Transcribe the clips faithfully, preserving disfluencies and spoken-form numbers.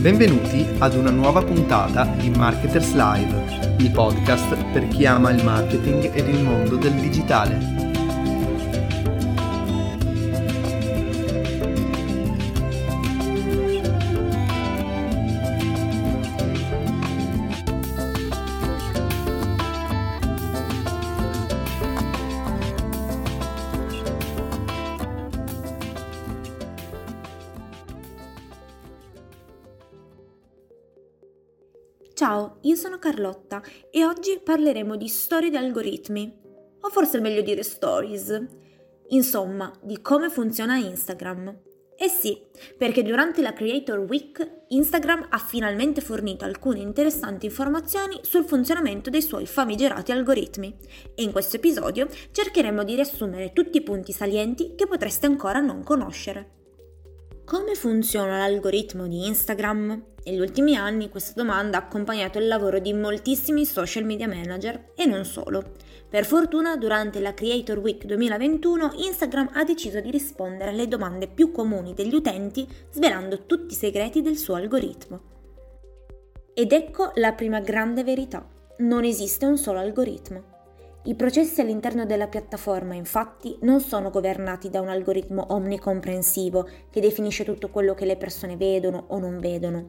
Benvenuti ad una nuova puntata di Marketers Live, il podcast per chi ama il marketing ed il mondo del digitale. Ciao, io sono Carlotta e oggi parleremo di storie di algoritmi, o forse è meglio dire stories, insomma, di come funziona Instagram. E sì, perché durante la Creator Week Instagram ha finalmente fornito alcune interessanti informazioni sul funzionamento dei suoi famigerati algoritmi e in questo episodio cercheremo di riassumere tutti i punti salienti che potreste ancora non conoscere. Come funziona l'algoritmo di Instagram? Negli ultimi anni questa domanda ha accompagnato il lavoro di moltissimi social media manager e non solo. Per fortuna, durante la Creator Week duemilaventuno, Instagram ha deciso di rispondere alle domande più comuni degli utenti, svelando tutti i segreti del suo algoritmo. Ed ecco la prima grande verità: non esiste un solo algoritmo. I processi all'interno della piattaforma, infatti, non sono governati da un algoritmo omnicomprensivo che definisce tutto quello che le persone vedono o non vedono.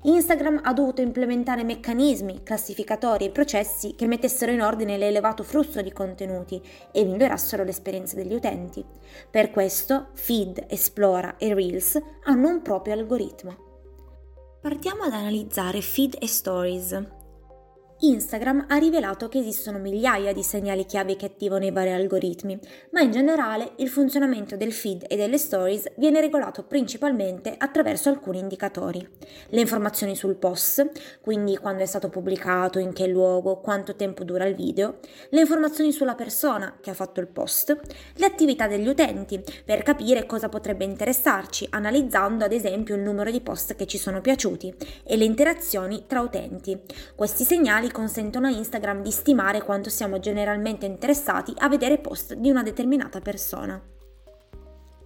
Instagram ha dovuto implementare meccanismi, classificatori e processi che mettessero in ordine l'elevato flusso di contenuti e migliorassero l'esperienza degli utenti. Per questo, Feed, Esplora e Reels hanno un proprio algoritmo. Partiamo ad analizzare Feed e Stories. Instagram ha rivelato che esistono migliaia di segnali chiave che attivano i vari algoritmi, ma in generale il funzionamento del feed e delle stories viene regolato principalmente attraverso alcuni indicatori. Le informazioni sul post, quindi quando è stato pubblicato, in che luogo, quanto tempo dura il video, le informazioni sulla persona che ha fatto il post, le attività degli utenti per capire cosa potrebbe interessarci, analizzando ad esempio il numero di post che ci sono piaciuti, e le interazioni tra utenti. Questi segnali consentono a Instagram di stimare quanto siamo generalmente interessati a vedere post di una determinata persona.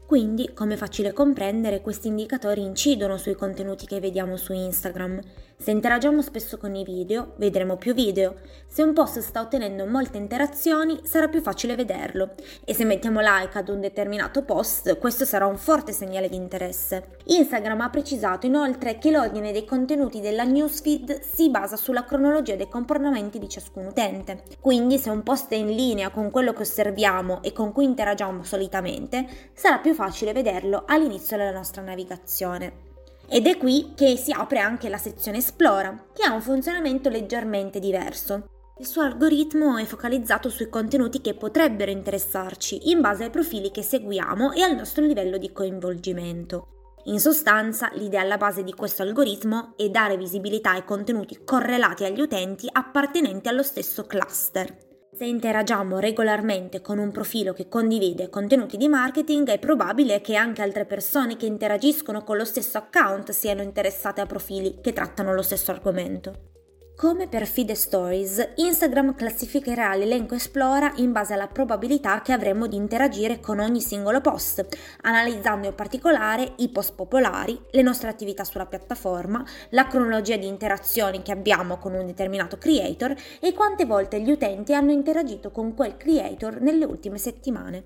Quindi, come è facile comprendere, questi indicatori incidono sui contenuti che vediamo su Instagram. Se interagiamo spesso con i video, vedremo più video. Se un post sta ottenendo molte interazioni, sarà più facile vederlo. E se mettiamo like ad un determinato post, questo sarà un forte segnale di interesse. Instagram ha precisato inoltre che l'ordine dei contenuti della newsfeed si basa sulla cronologia dei comportamenti di ciascun utente. Quindi, se un post è in linea con quello che osserviamo e con cui interagiamo solitamente, sarà più facile facile vederlo all'inizio della nostra navigazione. Ed è qui che si apre anche la sezione Esplora, che ha un funzionamento leggermente diverso. Il suo algoritmo è focalizzato sui contenuti che potrebbero interessarci in base ai profili che seguiamo e al nostro livello di coinvolgimento. In sostanza, l'idea alla base di questo algoritmo è dare visibilità ai contenuti correlati agli utenti appartenenti allo stesso cluster. Se interagiamo regolarmente con un profilo che condivide contenuti di marketing, è probabile che anche altre persone che interagiscono con lo stesso account siano interessate a profili che trattano lo stesso argomento. Come per Feed e Stories, Instagram classificherà l'elenco Esplora in base alla probabilità che avremo di interagire con ogni singolo post, analizzando in particolare i post popolari, le nostre attività sulla piattaforma, la cronologia di interazioni che abbiamo con un determinato creator e quante volte gli utenti hanno interagito con quel creator nelle ultime settimane.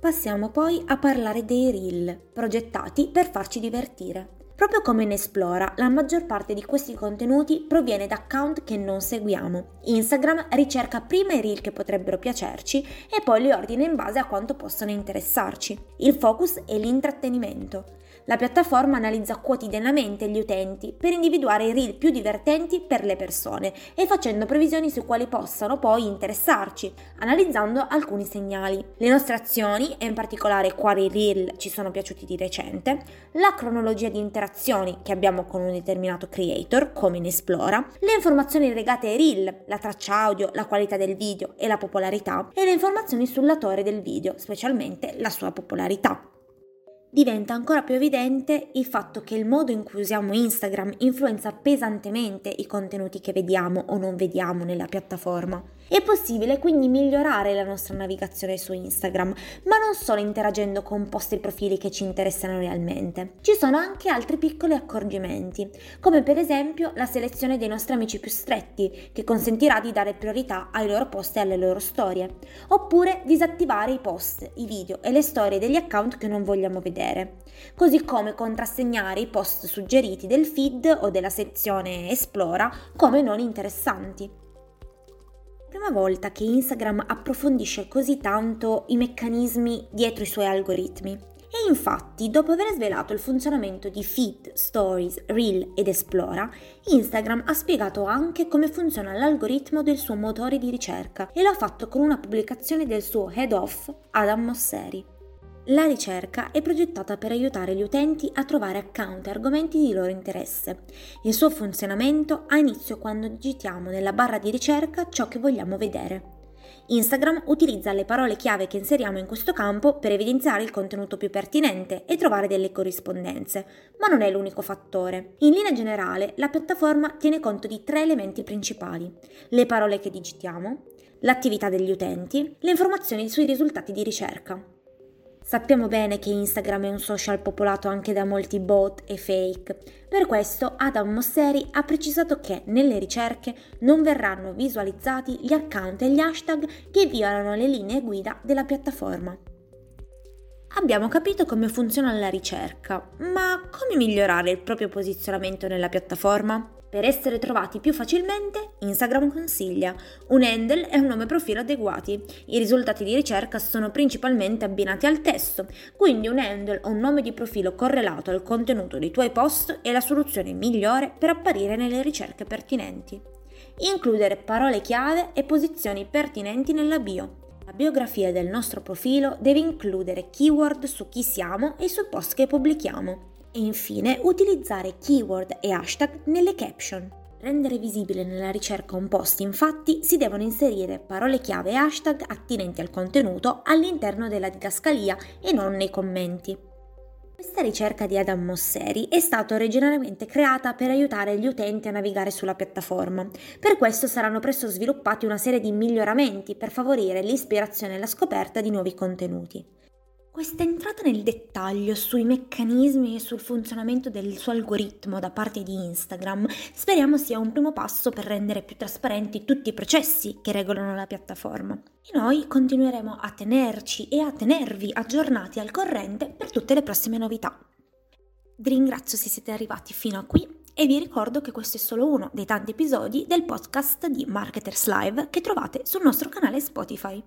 Passiamo poi a parlare dei Reel, progettati per farci divertire. Proprio come in Esplora, la maggior parte di questi contenuti proviene da account che non seguiamo. Instagram ricerca prima i reel che potrebbero piacerci e poi li ordina in base a quanto possano interessarci. Il focus è l'intrattenimento. La piattaforma analizza quotidianamente gli utenti per individuare i reel più divertenti per le persone e facendo previsioni su quali possano poi interessarci, analizzando alcuni segnali. Le nostre azioni, e in particolare quali reel ci sono piaciuti di recente, la cronologia di interazione che abbiamo con un determinato creator, come in Esplora, le informazioni legate ai reel, la traccia audio, la qualità del video e la popolarità, e le informazioni sull'autore del video, specialmente la sua popolarità. Diventa ancora più evidente il fatto che il modo in cui usiamo Instagram influenza pesantemente i contenuti che vediamo o non vediamo nella piattaforma. È possibile quindi migliorare la nostra navigazione su Instagram, ma non solo interagendo con post e profili che ci interessano realmente. Ci sono anche altri piccoli accorgimenti, come per esempio la selezione dei nostri amici più stretti, che consentirà di dare priorità ai loro post e alle loro storie, oppure disattivare i post, i video e le storie degli account che non vogliamo vedere, così come contrassegnare i post suggeriti del feed o della sezione Esplora come non interessanti. La prima volta che Instagram approfondisce così tanto i meccanismi dietro i suoi algoritmi. E infatti, dopo aver svelato il funzionamento di Feed, Stories, Reel ed Esplora, Instagram ha spiegato anche come funziona l'algoritmo del suo motore di ricerca e l'ha fatto con una pubblicazione del suo head of, Adam Mosseri. La ricerca è progettata per aiutare gli utenti a trovare account e argomenti di loro interesse. Il suo funzionamento ha inizio quando digitiamo nella barra di ricerca ciò che vogliamo vedere. Instagram utilizza le parole chiave che inseriamo in questo campo per evidenziare il contenuto più pertinente e trovare delle corrispondenze, ma non è l'unico fattore. In linea generale, la piattaforma tiene conto di tre elementi principali: le parole che digitiamo, l'attività degli utenti, le informazioni sui risultati di ricerca. Sappiamo bene che Instagram è un social popolato anche da molti bot e fake, per questo Adam Mosseri ha precisato che nelle ricerche non verranno visualizzati gli account e gli hashtag che violano le linee guida della piattaforma. Abbiamo capito come funziona la ricerca, ma come migliorare il proprio posizionamento nella piattaforma? Per essere trovati più facilmente, Instagram consiglia un handle e un nome profilo adeguati. I risultati di ricerca sono principalmente abbinati al testo, quindi un handle o un nome di profilo correlato al contenuto dei tuoi post è la soluzione migliore per apparire nelle ricerche pertinenti. Includere parole chiave e posizioni pertinenti nella bio. La biografia del nostro profilo deve includere keyword su chi siamo e sui post che pubblichiamo. E infine utilizzare keyword e hashtag nelle caption. Per rendere visibile nella ricerca un post, infatti, si devono inserire parole chiave e hashtag attinenti al contenuto all'interno della didascalia e non nei commenti. Questa ricerca di Adam Mosseri è stata originariamente creata per aiutare gli utenti a navigare sulla piattaforma. Per questo saranno presto sviluppati una serie di miglioramenti per favorire l'ispirazione e la scoperta di nuovi contenuti. Questa entrata nel dettaglio sui meccanismi e sul funzionamento del suo algoritmo da parte di Instagram speriamo sia un primo passo per rendere più trasparenti tutti i processi che regolano la piattaforma. E noi continueremo a tenerci e a tenervi aggiornati al corrente per tutte le prossime novità. Vi ringrazio se siete arrivati fino a qui e vi ricordo che questo è solo uno dei tanti episodi del podcast di Marketers Live che trovate sul nostro canale Spotify.